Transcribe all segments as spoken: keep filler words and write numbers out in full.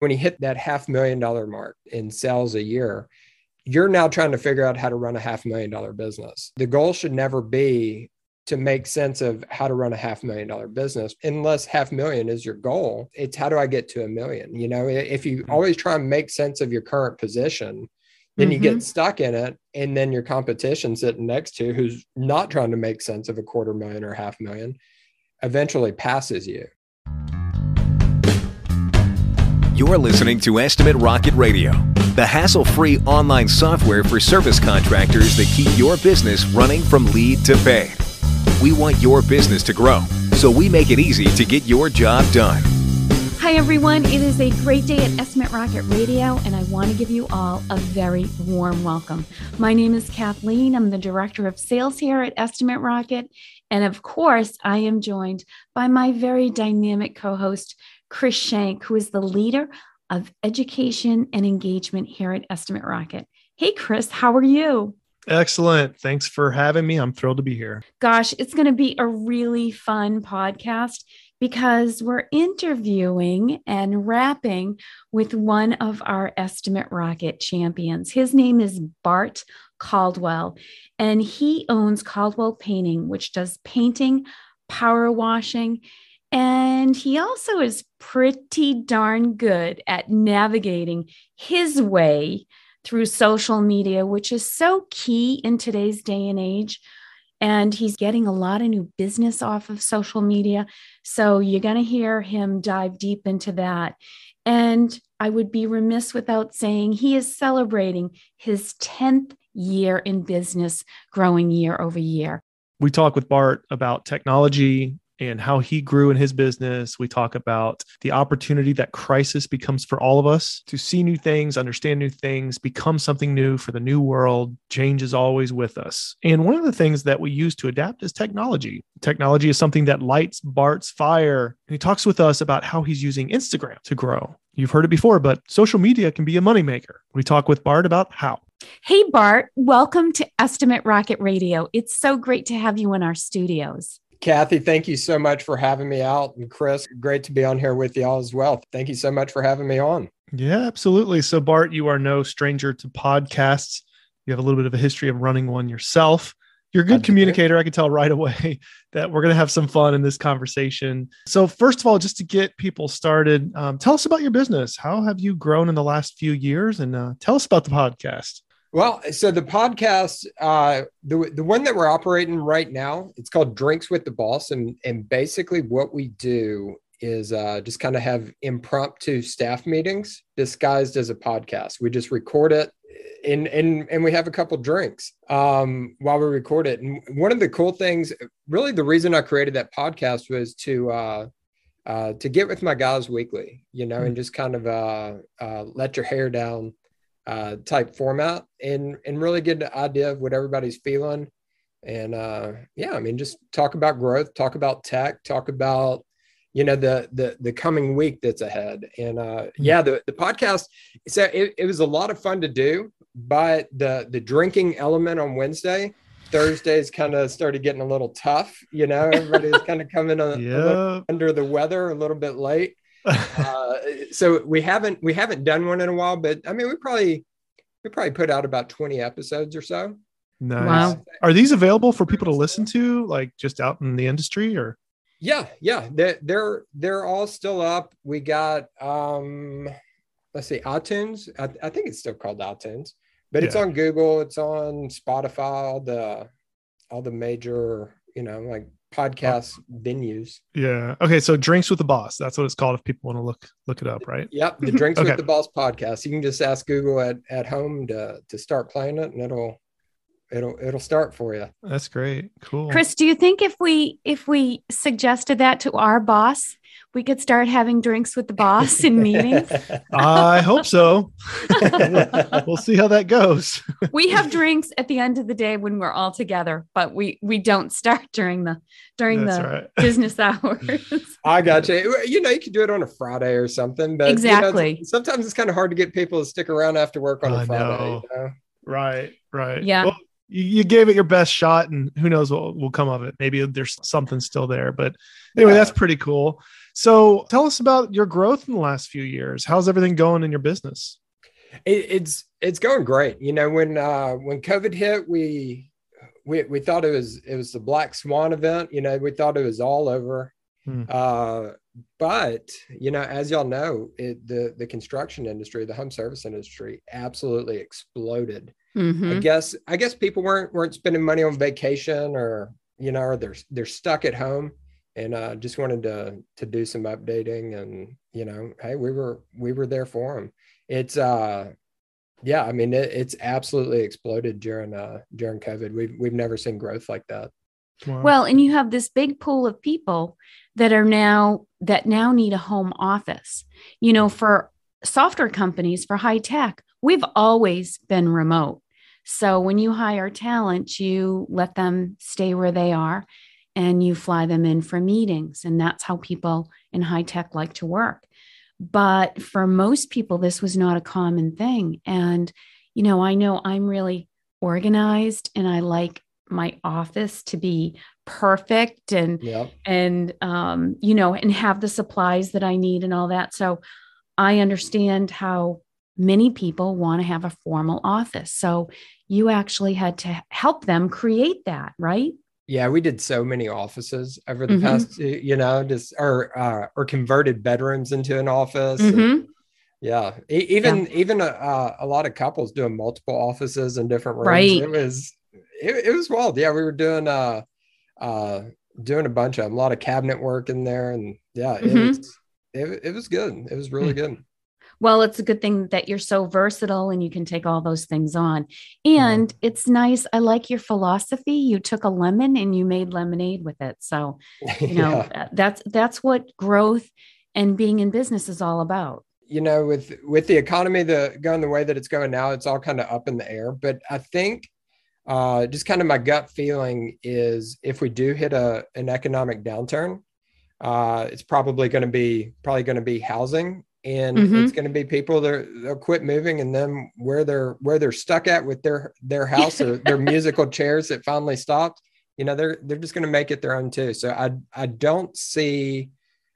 when you hit that half million dollar mark in sales a year, you're now trying to figure out how to run a half million dollar business. The goal should never be to make sense of how to run a half million dollar business, unless half million is your goal. It's how do I get to a million? You know, if you always try and make sense of your current position, then mm-hmm. you get stuck in it. And then your competition sitting next to who's not trying to make sense of a quarter million or half million eventually passes you. You're listening to Estimate Rocket Radio, the hassle-free online software for service contractors that keep your business running from lead to pay. We want your business to grow, so we make it easy to get your job done. Hi, everyone. It is a great day at Estimate Rocket Radio, and I want to give you all a very warm welcome. My name is Kathleen. I'm the Director of Sales here at Estimate Rocket. And of course, I am joined by my very dynamic co-host, Chris Shank, who is the leader of education and engagement here at Estimate Rocket. Hey, Chris, how are you? Excellent. Thanks for having me. I'm thrilled to be here. Gosh, it's going to be a really fun podcast because we're interviewing and wrapping with one of our Estimate Rocket champions. His name is Bart Caldwell, and he owns Caldwell Painting, which does painting, power washing, and he also is pretty darn good at navigating his way through social media, which is so key in today's day and age. And he's getting a lot of new business off of social media. So you're going to hear him dive deep into that. And I would be remiss without saying he is celebrating his tenth year in business, growing year over year. We talk with Bart about technology and how he grew in his business. We talk about the opportunity that crisis becomes for all of us to see new things, understand new things, become something new for the new world. Change is always with us. And one of the things that we use to adapt is technology. Technology is something that lights Bart's fire. And he talks with us about how he's using Instagram to grow. You've heard it before, but social media can be a moneymaker. We talk with Bart about how. Hey, Bart, welcome to Estimate Rocket Radio. It's so great to have you in our studios. Kathy, thank you so much for having me out. And Chris, great to be on here with y'all as well. Thank you so much for having me on. Yeah, absolutely. So Bart, you are no stranger to podcasts. You have a little bit of a history of running one yourself. You're a good communicator. I can tell right away that we're going to have some fun in this conversation. So first of all, just to get people started, um, tell us about your business. How have you grown in the last few years? And uh, tell us about the podcast. Well, so the podcast, uh, the the one that we're operating right now, it's called Drinks with the Boss. And, and basically what we do is uh, just kind of have impromptu staff meetings disguised as a podcast. We just record it and, and, and we have a couple drinks um, while we record it. And one of the cool things, really the reason I created that podcast was to uh, uh, to get with my guys weekly, you know, mm-hmm. and just kind of uh, uh, let your hair down. Uh, type format and and really get an idea of what everybody's feeling. And uh, yeah, I mean, just talk about growth, talk about tech, talk about, you know, the the the coming week that's ahead. And uh, yeah, the, the podcast, so it, it was a lot of fun to do, but the, the drinking element on Wednesday, Thursdays kind of started getting a little tough, you know, everybody's kind of coming a, yeah. a little under the weather, a little bit late. uh, so we haven't we haven't done one in a while, but I mean we probably we probably put out about twenty episodes or so. Nice. Wow. Are these available for people to listen to, like just out in the industry, or? Yeah, yeah, they're they're, they're all still up. We got um, let's see, iTunes. I, I think it's still called iTunes, but yeah. It's on Google. It's on Spotify. All the all the major, you know, like. podcast venues. Yeah. Okay. So Drinks with the Boss. That's what it's called if people want to look look it up, right? Yep. The Drinks okay. with the Boss podcast. You can just ask Google at, at home to to start playing it and it'll it'll it'll start for you. That's great. Cool. Chris, do you think if we if we suggested that to our boss, we could start having drinks with the boss in meetings? I hope so. We'll see how that goes. We have drinks at the end of the day when we're all together, but we we don't start during the during That's the right. business hours. I got you. You know, you could do it on a Friday or something, but exactly. You know, sometimes it's kind of hard to get people to stick around after work on I a Friday. Know. You know? Right, right. Yeah. Well, you gave it your best shot and who knows what will come of it. Maybe there's something still there, but anyway, yeah. That's pretty cool. So tell us about your growth in the last few years. How's everything going in your business? It, it's it's going great. You know, when uh, when COVID hit, we, we we thought it was it was the Black Swan event. You know, we thought it was all over. Hmm. Uh, but you know, as y'all know, it, the the construction industry, the home service industry, absolutely exploded. Mm-hmm. I guess I guess people weren't weren't spending money on vacation, or you know, or they're they're stuck at home. And I uh, just wanted to to do some updating, and you know, hey, we were we were there for them. It's uh, yeah, I mean, it, it's absolutely exploded during uh during COVID. We've we've never seen growth like that. Wow. Well, and you have this big pool of people that are now that now need a home office. You know, for software companies, for high tech, we've always been remote. So when you hire talent, you let them stay where they are. And you fly them in for meetings. And that's how people in high tech like to work. But for most people, this was not a common thing. And, you know, I know I'm really organized and I like my office to be perfect and, yep. and um, you know, and have the supplies that I need and all that. So I understand how many people want to have a formal office. So you actually had to help them create that, right? Yeah, we did so many offices over the mm-hmm. past, you know, just or uh, or converted bedrooms into an office. Mm-hmm. And, yeah, e- even yeah. even a, a lot of couples doing multiple offices in different rooms. Right. It was it, it was wild. Yeah, we were doing uh uh doing a bunch of them, a lot of cabinet work in there, and yeah, it mm-hmm. was it, it was good. It was really mm-hmm. good. Well, it's a good thing that you're so versatile and you can take all those things on. And mm-hmm. it's nice. I like your philosophy. You took a lemon and you made lemonade with it. So, you know, yeah. that's, that's what growth and being in business is all about. You know, with, with the economy, the going the way that it's going now, it's all kind of up in the air, but I think uh, just kind of my gut feeling is if we do hit a, an economic downturn, uh, it's probably going to be probably going to be housing. And mm-hmm. it's going to be people that they'll quit moving, and then where they're where they're stuck at with their their house or their musical chairs that finally stopped, you know, they're they're just going to make it their own too. So I I don't see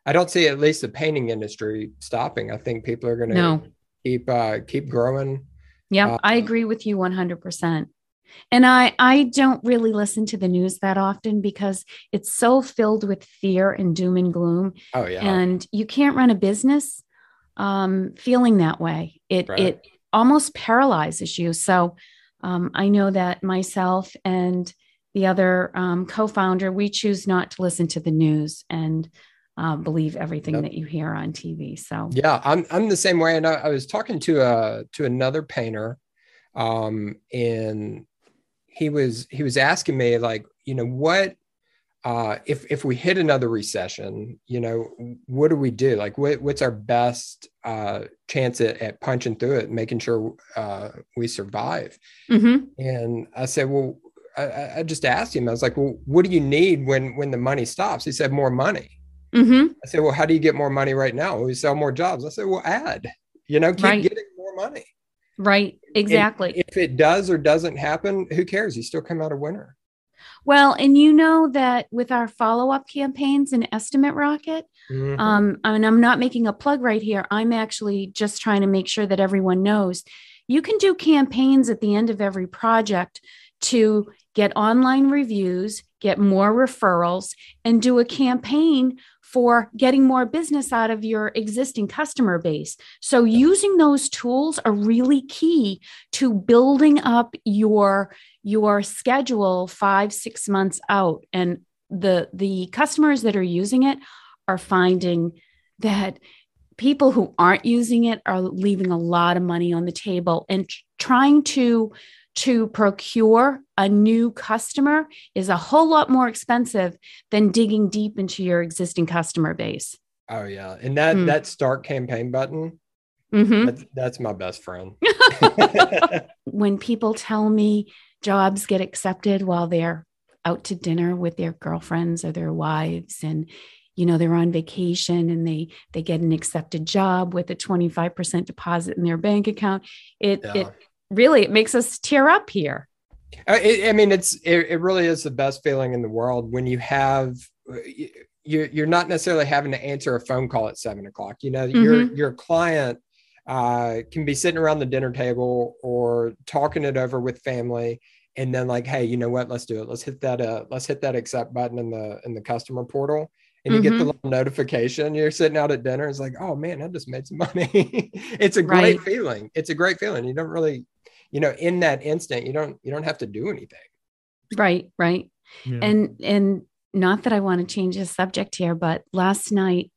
I don't see at least the painting industry stopping. I think people are going to no. keep uh, keep growing. Yeah, uh, I agree with you one hundred percent. And I I don't really listen to the news that often because it's so filled with fear and doom and gloom. Oh yeah, and you can't run a business um, feeling that way. It, right. it almost paralyzes you. So, um, I know that myself and the other, um, co-founder, we choose not to listen to the news and, uh, believe everything yep. that you hear on T V. So yeah, I'm, I'm the same way. And I, I was talking to, uh, to another painter, um, and he was, he was asking me like, you know, what, Uh, if if we hit another recession, you know, what do we do? Like, what, what's our best uh, chance at, at punching through it, and making sure uh, we survive? Mm-hmm. And I said, well, I, I just asked him. I was like, well, what do you need when when the money stops? He said, more money. Mm-hmm. I said, well, how do you get more money right now? We sell more jobs. I said, well, add. You know, keep right. getting more money. Right. Exactly. And if it does or doesn't happen, who cares? You still come out a winner. Well, and you know that with our follow-up campaigns in Estimate Rocket, mm-hmm. um, and I'm not making a plug right here. I'm actually just trying to make sure that everyone knows you can do campaigns at the end of every project to get online reviews, get more referrals, and do a campaign for getting more business out of your existing customer base. So using those tools are really key to building up your, your schedule five, six months out. And the, the customers that are using it are finding that people who aren't using it are leaving a lot of money on the table, and t- trying to to procure a new customer is a whole lot more expensive than digging deep into your existing customer base. Oh yeah. And that, mm. that start campaign button, mm-hmm. that's, that's my best friend. When people tell me jobs get accepted while they're out to dinner with their girlfriends or their wives, and, you know, they're on vacation and they, they get an accepted job with a twenty-five percent deposit in their bank account. It, yeah. it, Really, it makes us tear up here. I, I mean, it's it, it really is the best feeling in the world when you have you're, you're not necessarily having to answer a phone call at seven o'clock. You know, mm-hmm. your, your client uh, can be sitting around the dinner table or talking it over with family. And then like, hey, you know what, let's do it. Let's hit that, uh, let's hit that accept button in the, in the customer portal. And you mm-hmm. get the little notification, you're sitting out at dinner. It's like, oh man, I just made some money. It's a great right. feeling. It's a great feeling. You don't really, you know, in that instant, you don't, you don't have to do anything. Right. Right. Yeah. And, and not that I want to change the subject here, but last night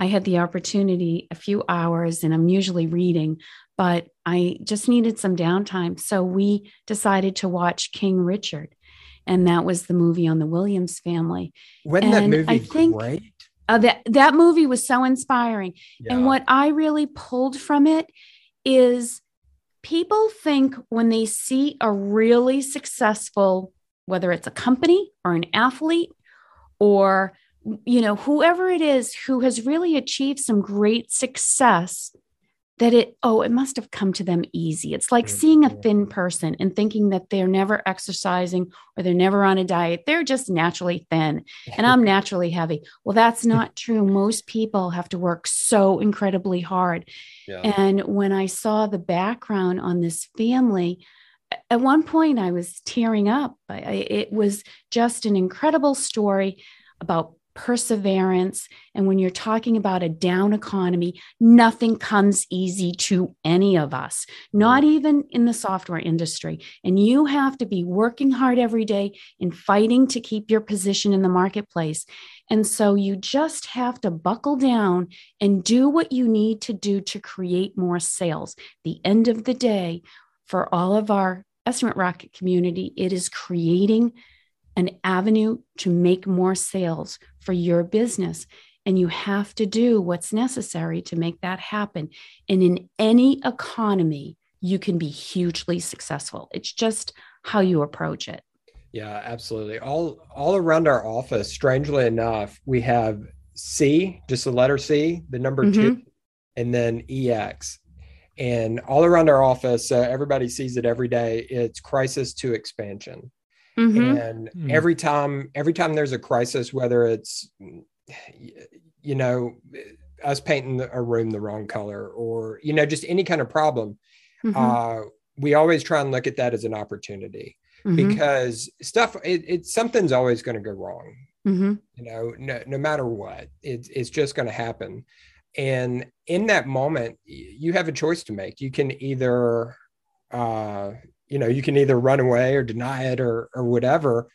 I had the opportunity a few hours, and I'm usually reading, but I just needed some downtime. So we decided to watch King Richard. And that was the movie on the Williams family. Wasn't that movie I think, great? Uh, that, that movie was so inspiring. Yeah. And what I really pulled from it is people think when they see a really successful, whether it's a company or an athlete or, you know, whoever it is who has really achieved some great success, that it, oh, it must have come to them easy. It's like seeing a thin person and thinking that they're never exercising or they're never on a diet. They're just naturally thin and I'm naturally heavy. Well, that's not true. Most people have to work so incredibly hard. Yeah. And when I saw the background on this family, at one point I was tearing up. I, I, it was just an incredible story about perseverance. And when you're talking about a down economy, nothing comes easy to any of us, not even in the software industry. And you have to be working hard every day and fighting to keep your position in the marketplace. And so you just have to buckle down and do what you need to do to create more sales. The end of the day, for all of our Estimate Rocket community, it is creating an avenue to make more sales for your business. And you have to do what's necessary to make that happen. And in any economy, you can be hugely successful. It's just how you approach it. Yeah, absolutely. All, all around our office, strangely enough, we have C, just the letter C, the number mm-hmm. two, and then E X. And all around our office, so everybody sees it every day, it's crisis to expansion. Mm-hmm. And mm-hmm. every time, every time there's a crisis, whether it's, you know, us painting a room the wrong color or, you know, just any kind of problem, mm-hmm. uh, we always try and look at that as an opportunity mm-hmm. because stuff, it, it something's always going to go wrong, mm-hmm. you know, no, no matter what, it, it's just going to happen. And in that moment, you have a choice to make. You can either, uh, you know, you can either run away or deny it or or whatever,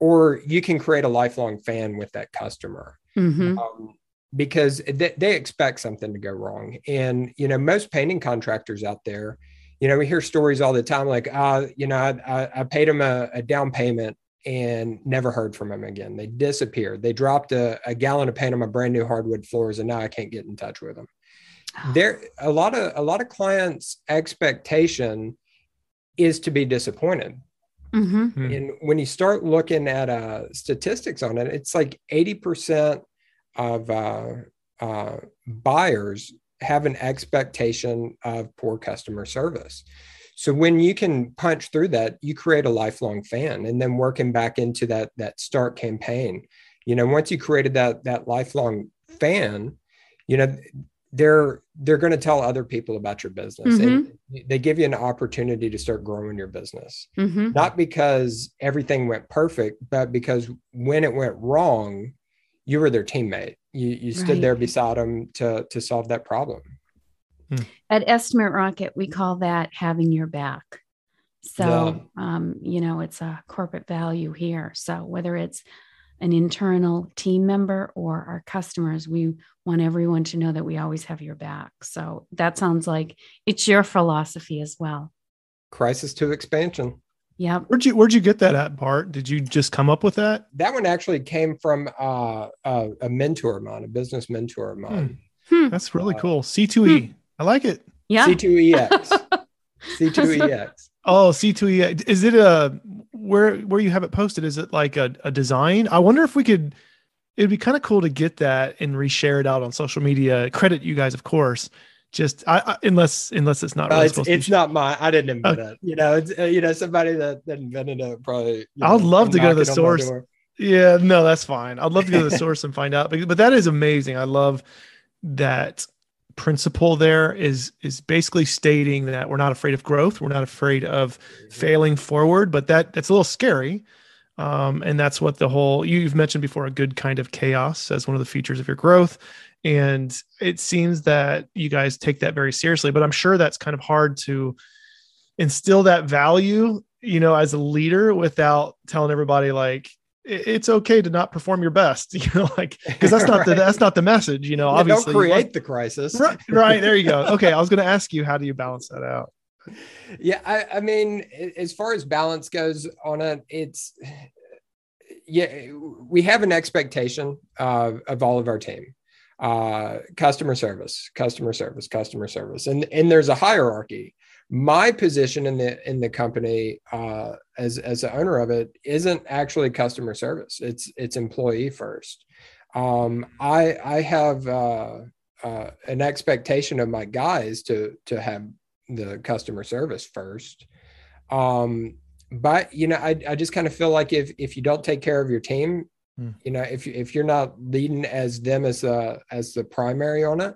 or you can create a lifelong fan with that customer mm-hmm. um, because they, they expect something to go wrong. And, you know, most painting contractors out there, you know, we hear stories all the time like, uh, you know, I, I, I paid them a, a down payment and never heard from them again. They disappeared. They dropped a, a gallon of paint on my brand new hardwood floors and now I can't get in touch with them. Oh. There, a lot of, a lot of clients' expectation is to be disappointed. Mm-hmm. And when you start looking at uh, statistics on it, it's like eighty percent of uh, uh, buyers have an expectation of poor customer service. So when you can punch through that, you create a lifelong fan. And then working back into that that start campaign, you know, once you created that that lifelong fan, you know, they're they're going to tell other people about your business mm-hmm. and they give you an opportunity to start growing your business, mm-hmm. not because everything went perfect, but because when it went wrong, you were their teammate. You you stood right. there beside them to, to solve that problem. Hmm. At Estimate Rocket, we call that having your back. So, yeah. um, you know, it's a corporate value here. So whether it's an internal team member or our customers, we want everyone to know that we always have your back. So that sounds like it's your philosophy as well. Crisis to expansion. Yeah. Where'd you, where'd you get that at, Bart? Did you just come up with that? That one actually came from uh, a, a mentor of mine, a business mentor of mine. Hmm. Hmm. That's really uh, cool. C two E. Hmm. I like it. Yeah. C two E X. C two E X. Oh, C two E X. Is it a... Where where you have it posted, is it like a, a design? I wonder if we could, it'd be kind of cool to get that and reshare it out on social media. Credit you guys, of course, just I, I, unless unless it's not really uh, it's, supposed it's to be. Not mine. I didn't invent uh, it. You know, it's, uh, you know, somebody that, that invented it probably. I'd know, love to go to the source. Yeah, no, that's fine. I'd love to go to the source and find out, but, but that is amazing. I love that principle. There is, is basically stating that we're not afraid of growth. We're not afraid of failing forward, but that that's a little scary. Um, and that's what the whole, you've mentioned before, a good kind of chaos as one of the features of your growth. And it seems that you guys take that very seriously, but I'm sure that's kind of hard to instill that value, you know, as a leader without telling everybody like, it's okay to not perform your best, you know, like, cause that's not the, that's not the message, you know, yeah, obviously don't create but, the crisis. Right, right. There you go. Okay. I was going to ask you, how do you balance that out? Yeah. I, I mean, as far as balance goes on it, it's, yeah, we have an expectation uh, of all of our team, uh, customer service, customer service, customer service. And, and there's a hierarchy. My position in the in the company uh, as as the owner of it isn't actually customer service. It's it's employee first. Um, I I have uh, uh, an expectation of my guys to to have the customer service first. Um, but you know, I I just kind of feel like if if you don't take care of your team, mm. you know, if if you're not leading as them as a, as the primary on it.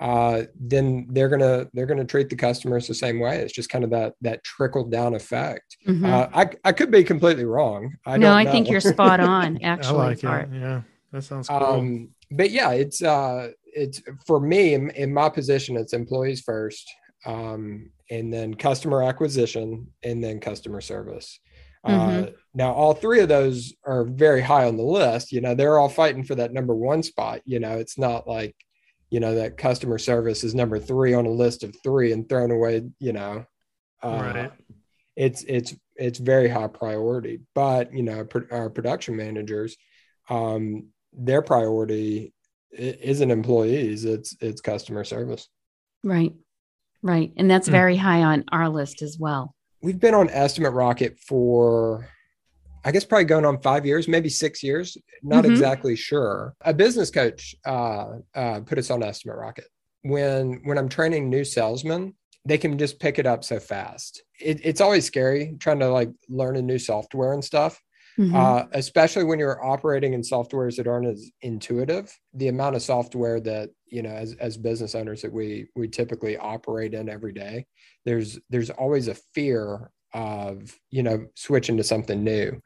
Uh, then they're going to, they're going to treat the customers the same way. It's just kind of that, that trickle down effect. Mm-hmm. Uh, I, I could be completely wrong. I no, don't I know. think you're spot on actually. I like it. Yeah. That sounds cool. Um, but yeah, it's, uh, it's for me in, in my position, it's employees first, um, and then customer acquisition and then customer service. Mm-hmm. Uh, now all three of those are very high on the list. You know, they're all fighting for that number one spot. You know, it's not like, you know, that customer service is number three on a list of three and thrown away, you know, uh, right. it's, it's, it's very high priority, but you know, pr- our production managers, um, their priority isn't employees. It's, it's customer service. Right. Right. And that's mm. very high on our list as well. We've been on Estimate Rocket for, I guess, probably going on five years, maybe six years. Not mm-hmm. exactly sure. A business coach uh, uh, put us on Estimate Rocket. When when I'm training new salesmen, they can just pick it up so fast. It, it's always scary trying to like learn a new software and stuff, mm-hmm. uh, especially when you're operating in softwares that aren't as intuitive. The amount of software that, you know, as as business owners that we we typically operate in every day, there's there's always a fear of, you know, switching to something new.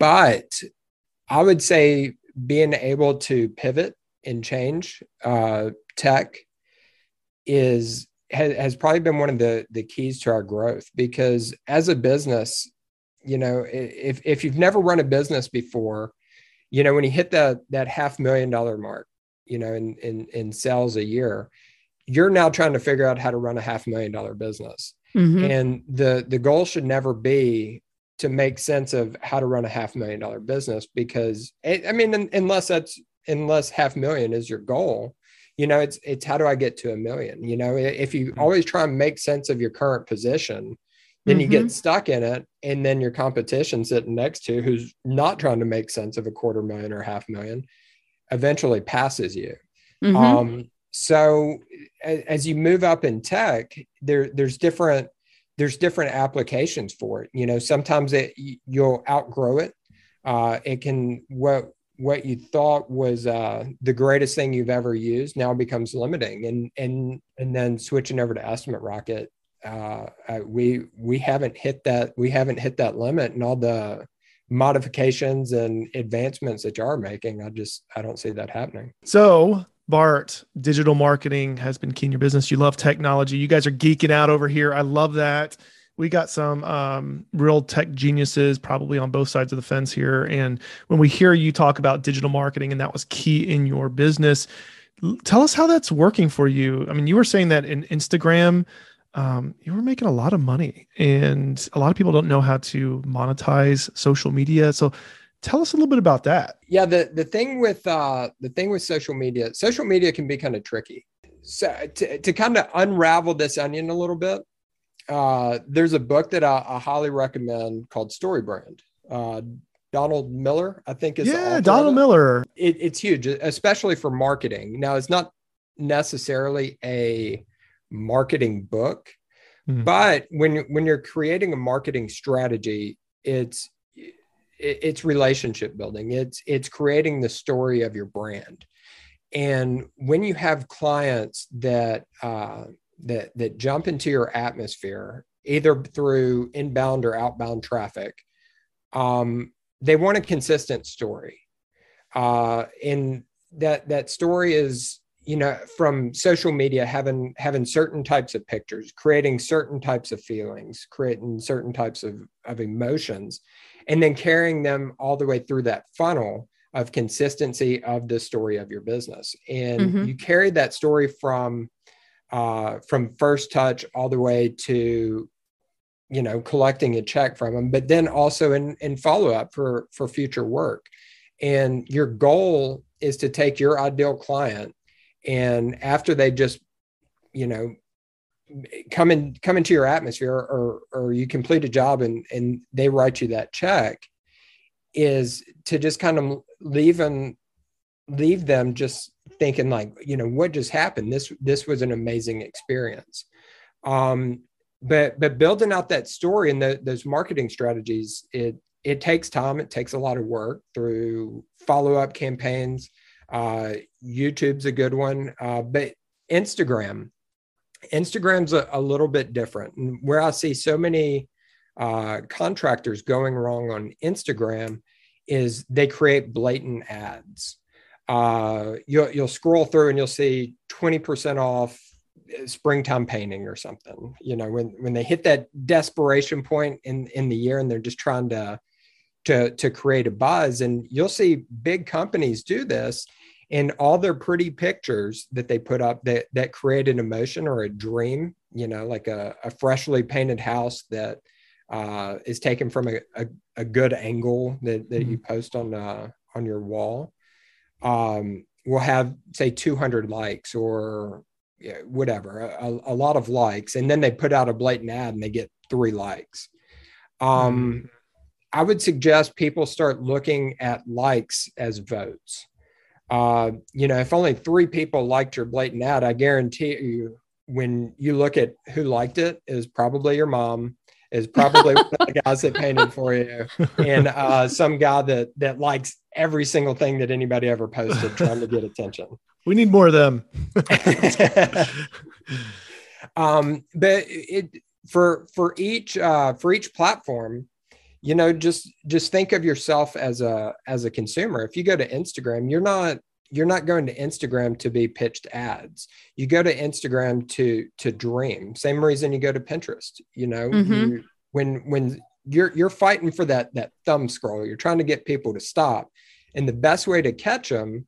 But I would say being able to pivot and change uh, tech is has, has probably been one of the, the keys to our growth, because as a business, you know, if if you've never run a business before, you know, when you hit that that half million dollar mark, you know, in in, in sales a year, you're now trying to figure out how to run a half million dollar business. Mm-hmm. And the, the goal should never be to make sense of how to run a half million dollar business, because it, I mean, unless that's, unless half million is your goal, you know, it's, it's how do I get to a million? You know, if you always try and make sense of your current position, then mm-hmm. you get stuck in it. And then your competition sitting next to who's not trying to make sense of a quarter million or half million eventually passes you. Mm-hmm. Um, So as you move up in tech, there, there's different, there's different applications for it. You know, sometimes it, you'll outgrow it. Uh, it can, what, what you thought was uh, the greatest thing you've ever used now becomes limiting. And, and, and then switching over to Estimate Rocket, uh, uh, we, we haven't hit that, we haven't hit that limit, and all the modifications and advancements that you are making, I just, I don't see that happening. So Bart, digital marketing has been key in your business. You love technology. You guys are geeking out over here. I love that. We got some um, real tech geniuses probably on both sides of the fence here. And when we hear you talk about digital marketing, and that was key in your business, tell us how that's working for you. I mean, you were saying that in Instagram, um, you were making a lot of money, and a lot of people don't know how to monetize social media. So tell us a little bit about that. Yeah, the the thing with uh, the thing with social media, social media can be kind of tricky. So to, to kind of unravel this onion a little bit, uh, there's a book that I, I highly recommend called StoryBrand. Uh, Donald Miller, I think is yeah, the author Donald of it. Miller. It, it's huge, especially for marketing. Now, it's not necessarily a marketing book, mm-hmm. but when when you're creating a marketing strategy, it's it's relationship building. It's, it's creating the story of your brand. And when you have clients that, uh, that, that jump into your atmosphere, either through inbound or outbound traffic, um, they want a consistent story. Uh, and that, that story is, you know, from social media, having, having certain types of pictures, creating certain types of feelings, creating certain types of, of emotions, and then carrying them all the way through that funnel of consistency of the story of your business. And mm-hmm. you carry that story from, uh, from first touch all the way to, you know, collecting a check from them, but then also in, in follow-up for, for future work. And your goal is to take your ideal client, and after they just, you know, come in, come into your atmosphere, or, or you complete a job and, and they write you that check, is to just kind of leave them, leave them just thinking like, you know, what just happened? This, this was an amazing experience. Um, but, but building out that story and the, those marketing strategies, it, it takes time. It takes a lot of work through follow-up campaigns. Uh, YouTube's a good one, uh, but Instagram, Instagram's a, a little bit different. And where I see so many uh, contractors going wrong on Instagram is they create blatant ads. Uh, you'll, you'll scroll through and you'll see twenty percent off springtime painting or something, you know, when, when they hit that desperation point in, in the year and they're just trying to, to, to create a buzz. And you'll see big companies do this, and all their pretty pictures that they put up that, that create an emotion or a dream, you know, like a, a freshly painted house that uh, is taken from a, a, a good angle that, that mm-hmm. you post on, uh, on your wall, um, will have, say, two hundred likes or whatever, a, a lot of likes. And then they put out a blatant ad and they get three likes. Um, mm-hmm. I would suggest people start looking at likes as votes. Uh, you know, if only three people liked your blatant ad, I guarantee you, when you look at who liked it, it was probably your mom, it was probably one of the guys that painted for you, and uh, some guy that that likes every single thing that anybody ever posted, trying to get attention. We need more of them. um, but it for for each uh, for each platform. You know, just, just think of yourself as a, as a consumer. If you go to Instagram, you're not, you're not going to Instagram to be pitched ads. You go to Instagram to, to dream. Same reason you go to Pinterest, you know, mm-hmm. you, when, when you're, you're fighting for that, that thumb scroll, you're trying to get people to stop. And the best way to catch them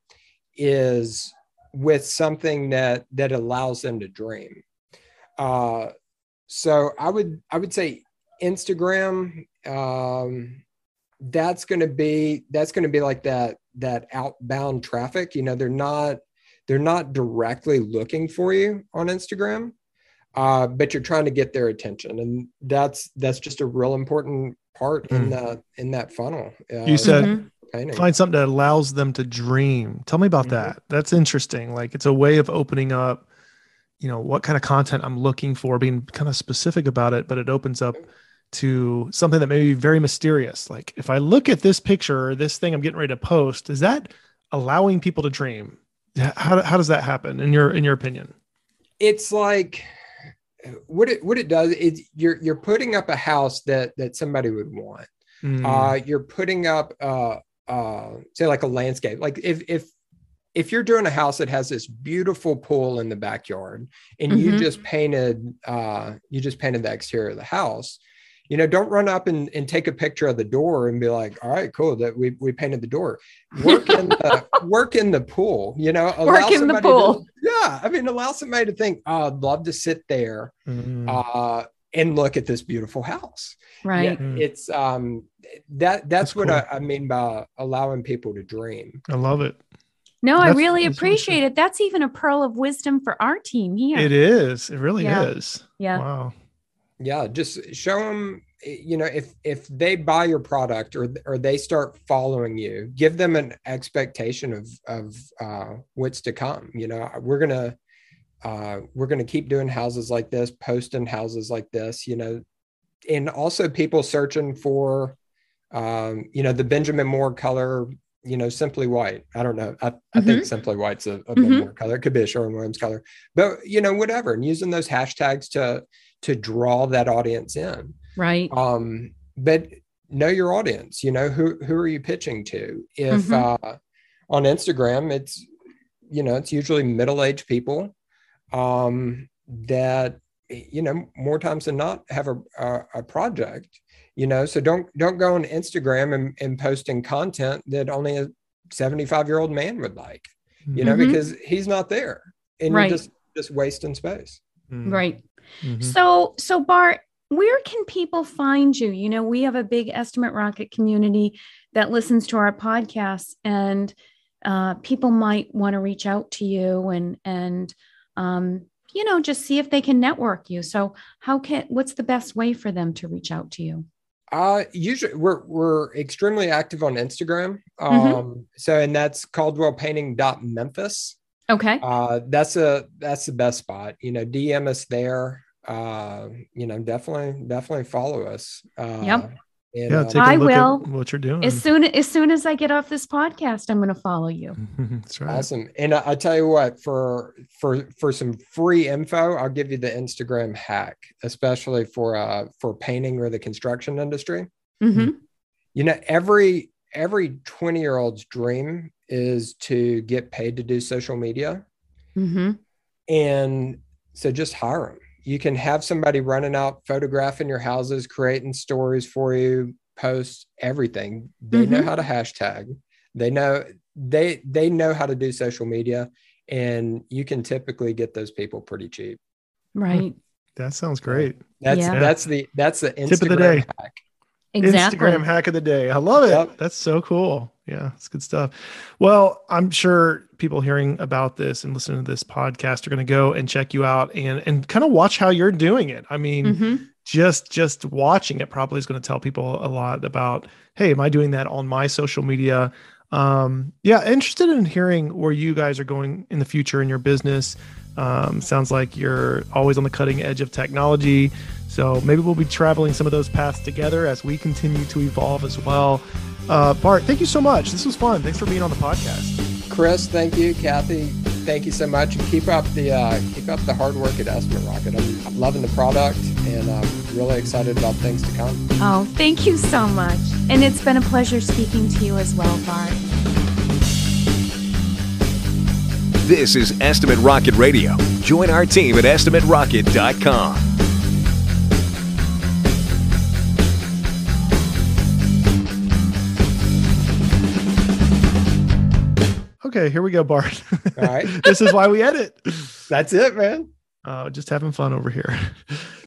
is with something that, that allows them to dream. Uh, so I would, I would say Instagram, um, that's going to be, that's going to be like that, that outbound traffic. You know, they're not, they're not directly looking for you on Instagram, uh, but you're trying to get their attention. And that's, that's just a real important part mm. in that, in that funnel. Uh, you said painting. Find something that allows them to dream. Tell me about mm-hmm. that. That's interesting. Like, it's a way of opening up, you know, what kind of content I'm looking for, being kind of specific about it, but it opens up to something that may be very mysterious. Like, if I look at this picture or this thing I'm getting ready to post, is that allowing people to dream? How, how does that happen in your, in your opinion? It's like what it, what it does is you're, you're putting up a house that, that somebody would want. Mm. Uh, you're putting up, uh, uh, say like a landscape. Like if, if, if you're doing a house that has this beautiful pool in the backyard and mm-hmm. you just painted, uh, you just painted the exterior of the house, you know, don't run up and, and take a picture of the door and be like, all right, cool, that we we painted the door. Work in the work in the pool, you know, allow work in somebody the pool. To, yeah. I mean, allow somebody to think, oh, I'd love to sit there mm-hmm. uh, and look at this beautiful house. Right. Yeah, mm-hmm. It's um that that's, that's what cool. I, I mean by allowing people to dream. I love it. No, that's, I really appreciate it. That's even a pearl of wisdom for our team here. It is. It really yeah. is. Yeah. Wow. Yeah, just show them, you know, if if they buy your product or or they start following you, give them an expectation of of uh, what's to come. You know, we're gonna uh, we're gonna keep doing houses like this, posting houses like this, you know, and also people searching for Um, you know, the Benjamin Moore color, you know, Simply White. I don't know. I, I mm-hmm. think Simply White's a, a mm-hmm. Benjamin Moore color. It could be a Sherwin-Williams color, but you know, whatever. And using those hashtags to, to draw that audience in. Right. Um, but know your audience, you know, who, who are you pitching to? If, mm-hmm. uh, on Instagram, it's, you know, it's usually middle-aged people, um, that, you know, more times than not have a, a, a project, you know, so don't, don't go on Instagram and, and posting content that only a seventy-five year old man would like, you know, mm-hmm. because he's not there and right. you're just, just wasting space. Right. Mm-hmm. So, so Bart, where can people find you? You know, we have a big Estimate Rocket community that listens to our podcasts, and uh, people might want to reach out to you and, and, um, you know, just see if they can network you. So how can, what's the best way for them to reach out to you? Uh, usually we're, we're extremely active on Instagram. Um, mm-hmm. so, and that's caldwell painting dot memphis. Okay. Uh, that's a, that's the best spot, you know, D M us there. Uh, you know, definitely, definitely follow us. Uh, yep. And, yeah, take a I look will. At what you're doing. As soon as soon as I get off this podcast, I'm going to follow you. That's right. Awesome. And I, I tell you what, for for for some free info, I'll give you the Instagram hack, especially for uh for painting or the construction industry. Mm-hmm. You know, every every twenty year old's dream is to get paid to do social media, mm-hmm. and so just hire them. You can have somebody running out, photographing your houses, creating stories for you, posts, everything. They mm-hmm. know how to hashtag. They know they they know how to do social media, and you can typically get those people pretty cheap. Right. That sounds great. That's yeah. that's the that's the Instagram tip of the day. Hack. Exactly. Instagram hack of the day. I love it. Yep. That's so cool. Yeah, it's good stuff. Well, I'm sure people hearing about this and listening to this podcast are going to go and check you out and, and kind of watch how you're doing it. I mean, mm-hmm. just, just watching it probably is going to tell people a lot about, hey, am I doing that on my social media? Um, yeah. Interested in hearing where you guys are going in the future in your business. Um, sounds like you're always on the cutting edge of technology. So maybe we'll be traveling some of those paths together as we continue to evolve as well. Uh, Bart, thank you so much. This was fun. Thanks for being on the podcast. Chris, thank you. Kathy, thank you so much. And keep up the uh, keep up the hard work at Estimate Rocket. I'm, I'm loving the product, and I'm really excited about things to come. Oh, thank you so much. And it's been a pleasure speaking to you as well, Bart. This is Estimate Rocket Radio. Join our team at estimate rocket dot com. Okay, here we go, Bart. All right. This is why we edit. That's it, man. Uh, just having fun over here.